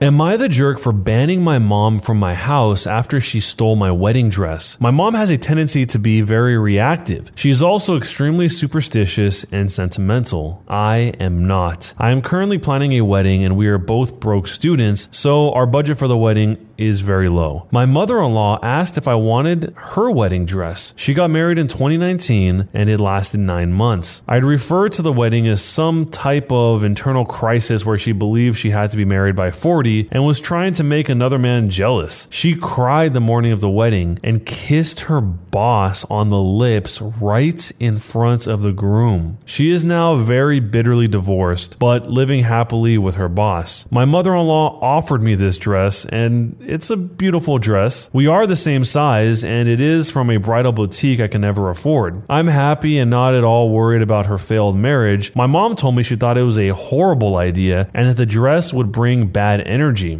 Am I the jerk for banning my mom from my house after she stole my wedding dress? My mom has a tendency to be very reactive. She is also extremely superstitious and sentimental. I am not. I am currently planning a wedding and we are both broke students, so our budget for the wedding is very low. My mother-in-law asked if I wanted her wedding dress. She got married in 2019 and it lasted 9 months. I'd refer to the wedding as some type of internal crisis where she believed she had to be married by 40 and was trying to make another man jealous. She cried the morning of the wedding and kissed her boss on the lips right in front of the groom. She is now very bitterly divorced, but living happily with her boss. My mother-in-law offered me this dress, and it's a beautiful dress. We are the same size, and it is from a bridal boutique I can never afford. I'm happy and not at all worried about her failed marriage. My mom told me she thought it was a horrible idea and that the dress would bring bad energy.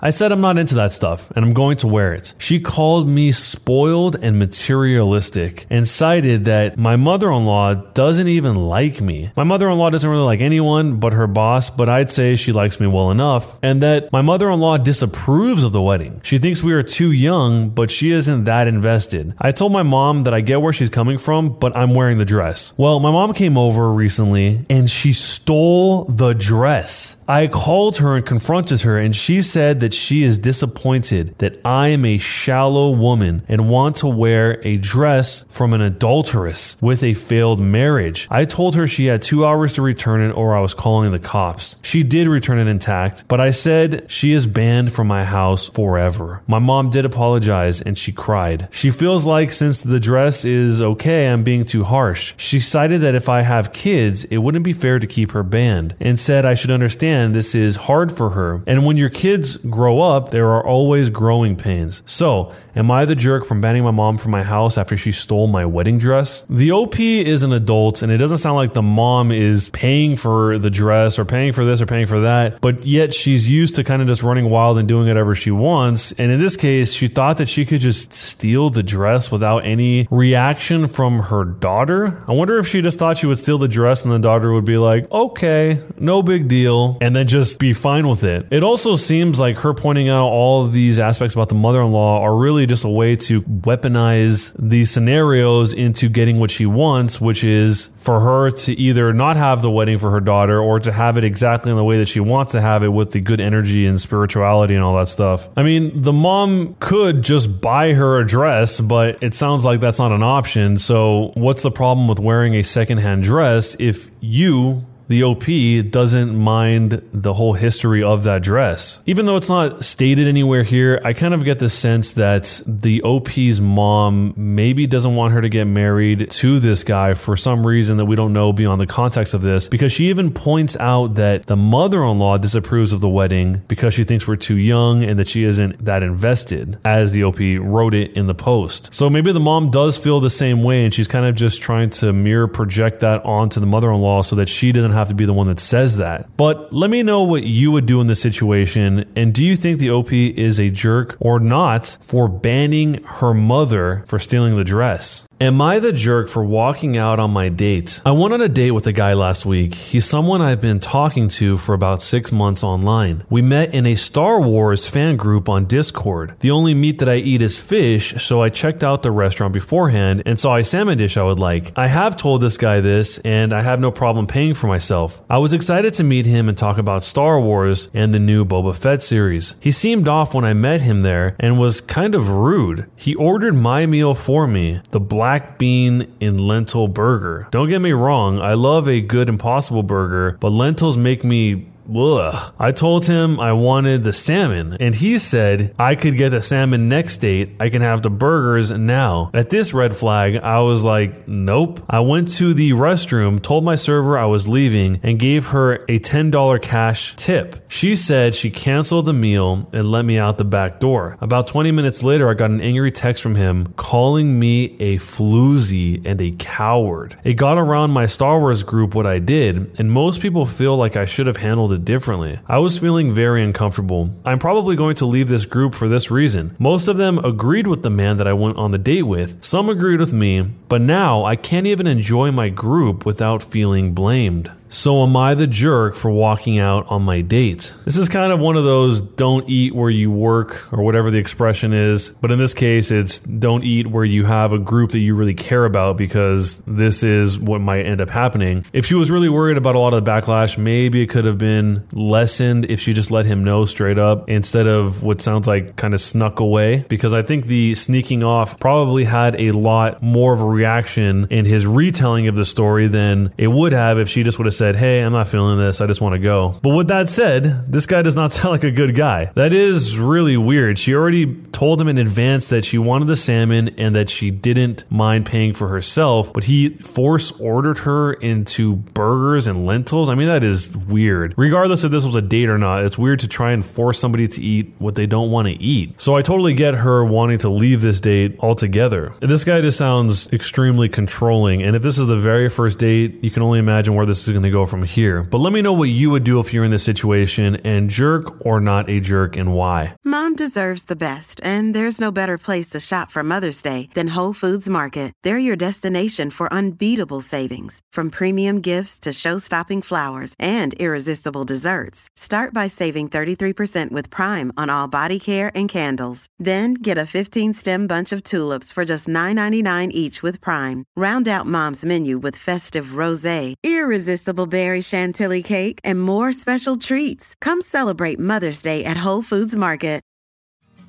I said I'm not into that stuff and I'm going to wear it. She called me spoiled and materialistic and cited that my mother-in-law doesn't even like me. My mother-in-law doesn't really like anyone but her boss, but I'd say she likes me well enough, and that my mother-in-law disapproves of the wedding. She thinks we are too young, but she isn't that invested. I told my mom that I get where she's coming from, but I'm wearing the dress. Well, my mom came over recently and she stole the dress. I called her and confronted her, and she said that she is disappointed that I am a shallow woman and want to wear a dress from an adulteress with a failed marriage. I told her she had 2 hours to return it or I was calling the cops. She did return it intact, but I said she is banned from my house forever. My mom did apologize and she cried. She feels like since the dress is okay, I'm being too harsh. She cited that if I have kids, it wouldn't be fair to keep her banned and said I should understand this is hard for her. And when your kids grow up, there are always growing pains. So, am I the jerk from banning my mom from my house after she stole my wedding dress? The OP is an adult, and it doesn't sound like the mom is paying for the dress or paying for this or paying for that, but yet she's used to kind of just running wild and doing whatever she wants. And in this case, she thought that she could just steal the dress without any reaction from her daughter. I wonder if she just thought she would steal the dress and the daughter would be like, okay, no big deal, and then just be fine with it. It also seems like her pointing out all of these aspects about the mother-in-law are really just a way to weaponize these scenarios into getting what she wants, which is for her to either not have the wedding for her daughter or to have it exactly in the way that she wants to have it with the good energy and spirituality and all that stuff. I mean, the mom could just buy her a dress, but it sounds like that's not an option. So what's the problem with wearing a secondhand dress if you, the OP, doesn't mind the whole history of that dress? Even though it's not stated anywhere here, I kind of get the sense that the OP's mom maybe doesn't want her to get married to this guy for some reason that we don't know beyond the context of this, because she even points out that the mother-in-law disapproves of the wedding because she thinks we're too young and that she isn't that invested, as the OP wrote it in the post. So maybe the mom does feel the same way and she's kind of just trying to mirror project that onto the mother-in-law so that she doesn't have to be the one that says that. But let me know what you would do in this situation, and do you think the OP is a jerk or not for banning her mother for stealing the dress? Am I the jerk for walking out on my date? I went on a date with a guy last week. He's someone I've been talking to for about 6 months online. We met in a Star Wars fan group on Discord. The only meat that I eat is fish, so I checked out the restaurant beforehand and saw a salmon dish I would like. I have told this guy this, and I have no problem paying for myself. I was excited to meet him and talk about Star Wars and the new Boba Fett series. He seemed off when I met him there and was kind of rude. He ordered my meal for me, the Black bean and lentil burger. Don't get me wrong, I love a good Impossible burger, but lentils make me ugh. I told him I wanted the salmon, and he said I could get the salmon next date, I can have the burgers now. At this red flag, I was like, nope. I went to the restroom, told my server I was leaving, and gave her a $10 cash tip. She said she canceled the meal and let me out the back door. About 20 minutes later, I got an angry text from him calling me a floozy and a coward. It got around my Star Wars group what I did, and most people feel like I should have handled it differently. I was feeling very uncomfortable. I'm probably going to leave this group for this reason. Most of them agreed with the man that I went on the date with. Some agreed with me, but now I can't even enjoy my group without feeling blamed. so am I the jerk for walking out on my date? This is kind of one of those don't eat where you work or whatever the expression is. But in this case, it's don't eat where you have a group that you really care about, because this is what might end up happening. If she was really worried about a lot of the backlash, maybe it could have been lessened if she just let him know straight up instead of what sounds like kind of snuck away. Because I think the sneaking off probably had a lot more of a reaction in his retelling of the story than it would have if she just would have said, hey, I'm not feeling this, I just want to go. But with that said, this guy does not sound like a good guy. That is really weird. She already told him in advance that she wanted the salmon and that she didn't mind paying for herself, but he force ordered her into burgers and lentils. I mean, that is weird. Regardless if this was a date or not, it's weird to try and force somebody to eat what they don't want to eat. So I totally get her wanting to leave this date altogether. This guy just sounds extremely controlling, and if this is the very first date, you can only imagine where this is going to go from here. But let me know what you would do if you're in this situation, and jerk or not a jerk, and why. Mom deserves the best, and there's no better place to shop for Mother's Day than Whole Foods Market. They're your destination for unbeatable savings, from premium gifts to show-stopping flowers and irresistible desserts. Start by saving 33% with Prime on all body care and candles. Then get a 15-stem bunch of tulips for just $9.99 each with Prime. Round out Mom's menu with festive rosé, irresistible berry chantilly cake, and more special treats. Come celebrate Mother's Day at Whole Foods Market.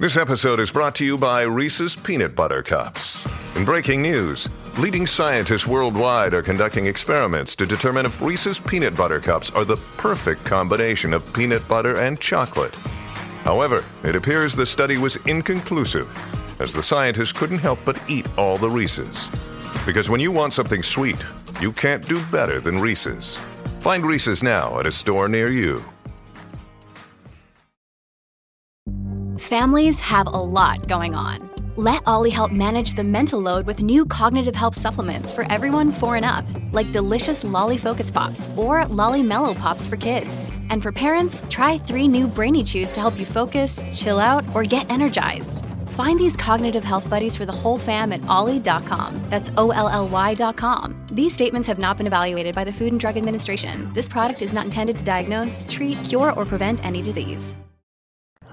This episode is brought to you by Reese's Peanut Butter Cups. In breaking news, leading scientists worldwide are conducting experiments to determine if Reese's Peanut Butter Cups are the perfect combination of peanut butter and chocolate. However, it appears the study was inconclusive, as the scientists couldn't help but eat all the Reese's. Because when you want something sweet, you can't do better than Reese's. Find Reese's now at a store near you. Families have a lot going on. Let Ollie help manage the mental load with new cognitive help supplements for everyone 4 and up, like delicious Ollie Focus Pops or Ollie Mellow Pops for kids. And for parents, try 3 new Brainy Chews to help you focus, chill out, or get energized. Find these cognitive health buddies for the whole fam at ollie.com. That's OLLY.com. These statements have not been evaluated by the Food and Drug Administration. This product is not intended to diagnose, treat, cure, or prevent any disease.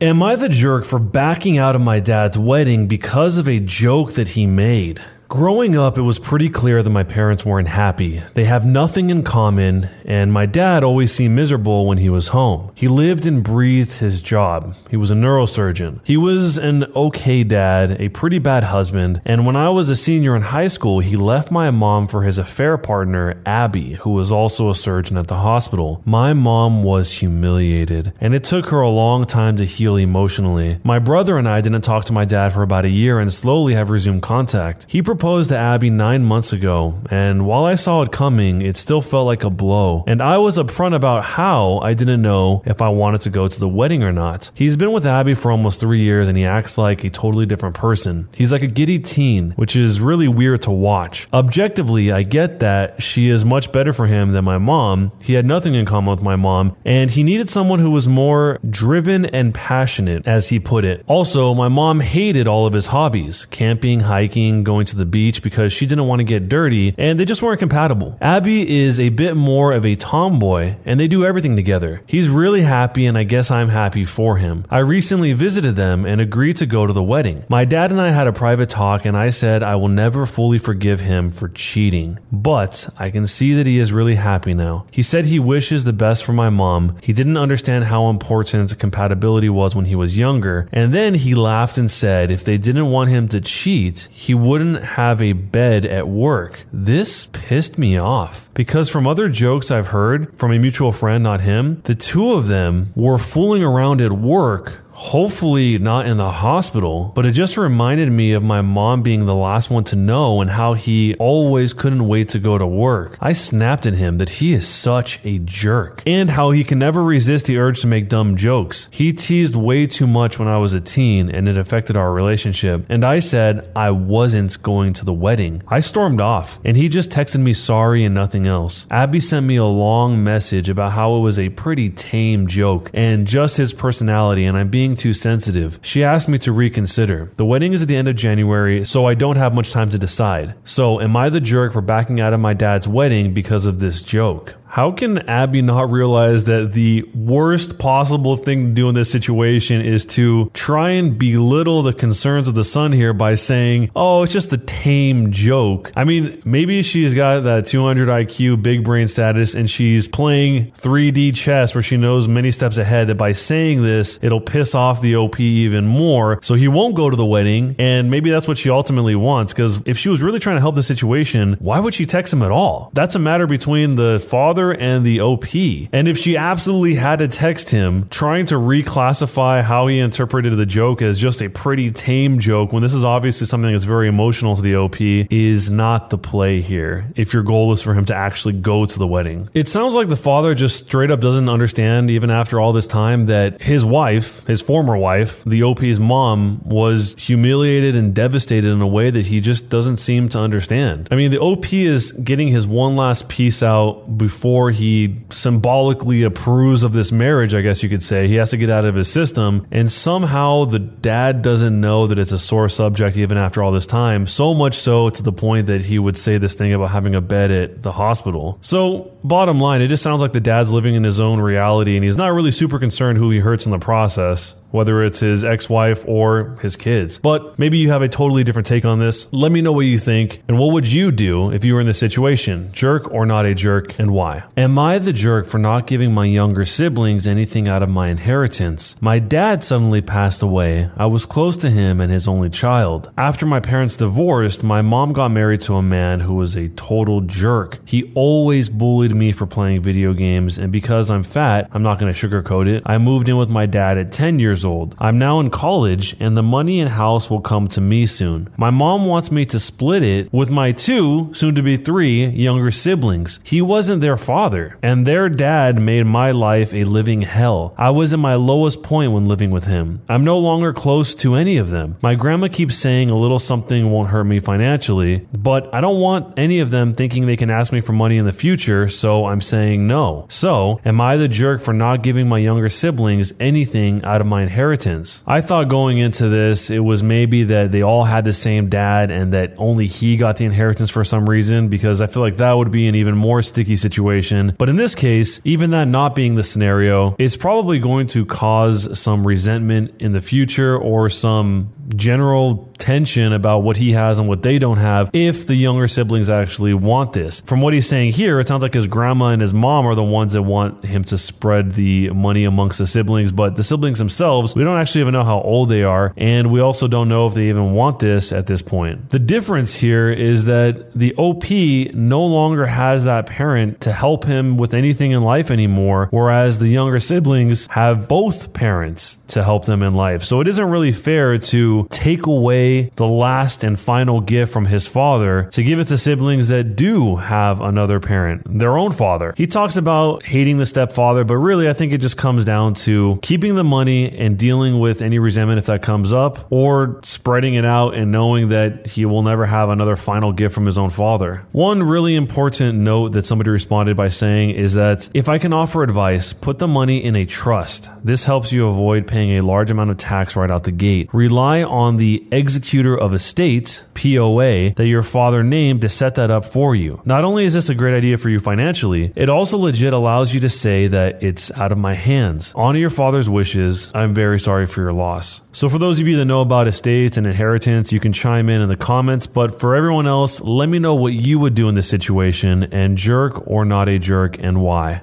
Am I the jerk for backing out of my dad's wedding because of a joke that he made? Growing up, it was pretty clear that my parents weren't happy. They have nothing in common, and my dad always seemed miserable when he was home. He lived and breathed his job. He was a neurosurgeon. He was an okay dad, a pretty bad husband, and when I was a senior in high school, he left my mom for his affair partner, Abby, who was also a surgeon at the hospital. My mom was humiliated, and it took her a long time to heal emotionally. My brother and I didn't talk to my dad for about a year and slowly have resumed contact. He proposed to Abby 9 months ago, and while I saw it coming, it still felt like a blow, and I was upfront about how I didn't know if I wanted to go to the wedding or not. He's been with Abby for almost 3 years, and he acts like a totally different person. He's like a giddy teen, which is really weird to watch. Objectively, I get that she is much better for him than my mom. He had nothing in common with my mom, and he needed someone who was more driven and passionate, as he put it. Also, my mom hated all of his hobbies: camping, hiking, going to the beach, because she didn't want to get dirty, and they just weren't compatible. Abby is a bit more of a tomboy, and they do everything together. He's really happy, and I guess I'm happy for him. I recently visited them and agreed to go to the wedding. My dad and I had a private talk, and I said I will never fully forgive him for cheating, but I can see that he is really happy now. He said he wishes the best for my mom. He didn't understand how important compatibility was when he was younger, and then he laughed and said if they didn't want him to cheat, he wouldn't have a bed at work. This pissed me off, because from other jokes I've heard from a mutual friend, not him, the two of them were fooling around at work, hopefully not in the hospital, but it just reminded me of my mom being the last one to know and how he always couldn't wait to go to work. I snapped at him that he is such a jerk and how he can never resist the urge to make dumb jokes. He teased way too much when I was a teen, and it affected our relationship, and I said I wasn't going to the wedding. I stormed off, and he just texted me sorry and nothing else. Abby sent me a long message about how it was a pretty tame joke and just his personality, and I'm being too sensitive. She asked me to reconsider. The wedding is at the end of January, so I don't have much time to decide. So am I the jerk for backing out of my dad's wedding because of this joke? How can Abby not realize that the worst possible thing to do in this situation is to try and belittle the concerns of the son here by saying, oh, it's just a tame joke? I mean, maybe she's got that 200 IQ big brain status and she's playing 3D chess where she knows many steps ahead that by saying this, it'll piss off the OP even more. So he won't go to the wedding. And maybe that's what she ultimately wants. Because if she was really trying to help the situation, why would she text him at all? That's a matter between the father and the OP. And if she absolutely had to text him, trying to reclassify how he interpreted the joke as just a pretty tame joke, when this is obviously something that's very emotional to the OP, is not the play here if your goal is for him to actually go to the wedding. It sounds like the father just straight up doesn't understand, even after all this time, that his wife, his former wife, the OP's mom, was humiliated and devastated in a way that he just doesn't seem to understand. I mean, the OP is getting his one last piece out before he symbolically approves of this marriage, I guess you could say. He has to get out of his system. And somehow the dad doesn't know that it's a sore subject even after all this time. So much so to the point that he would say this thing about having a bed at the hospital. So bottom line, it just sounds like the dad's living in his own reality and he's not really super concerned who he hurts in the process, whether it's his ex-wife or his kids. But maybe you have a totally different take on this. Let me know what you think. And what would you do if you were in this situation? Jerk or not a jerk, and why? Am I the jerk for not giving my younger siblings anything out of my inheritance? My dad suddenly passed away. I was close to him and his only child. After my parents divorced, my mom got married to a man who was a total jerk. He always bullied me for playing video games, and because I'm fat, I'm not going to sugarcoat it, I moved in with my dad at 10 years old. I'm now in college and the money and house will come to me soon. My mom wants me to split it with my two, soon to be three, younger siblings. He wasn't their father and their dad made my life a living hell. I was at my lowest point when living with him. I'm no longer close to any of them. My grandma keeps saying a little something won't hurt me financially, but I don't want any of them thinking they can ask me for money in the future, so I'm saying no. So, am I the jerk for not giving my younger siblings anything out of my inheritance? I thought going into this, it was maybe that they all had the same dad and that only he got the inheritance for some reason, because I feel like that would be an even more sticky situation. But in this case, even that not being the scenario, it's probably going to cause some resentment in the future or some general tension about what he has and what they don't have if the younger siblings actually want this. From what he's saying here, it sounds like his grandma and his mom are the ones that want him to spread the money amongst the siblings, but the siblings themselves, we don't actually even know how old they are, and we also don't know if they even want this at this point. The difference here is that the OP no longer has that parent to help him with anything in life anymore, whereas the younger siblings have both parents to help them in life. So it isn't really fair to take away the last and final gift from his father to give it to siblings that do have another parent, their own father. He talks about hating the stepfather, but really I think it just comes down to keeping the money and dealing with any resentment if that comes up, or spreading it out and knowing that he will never have another final gift from his own father. One really important note that somebody responded by saying is that if I can offer advice, put the money in a trust. This helps you avoid paying a large amount of tax right out the gate. Rely on the executor of estate, POA, that your father named to set that up for you. Not only is this a great idea for you financially, it also legit allows you to say that it's out of my hands. Honor your father's wishes. I'm very sorry for your loss. So for those of you that know about estates and inheritance, you can chime in the comments, but for everyone else, let me know what you would do in this situation, and jerk or not a jerk, and why.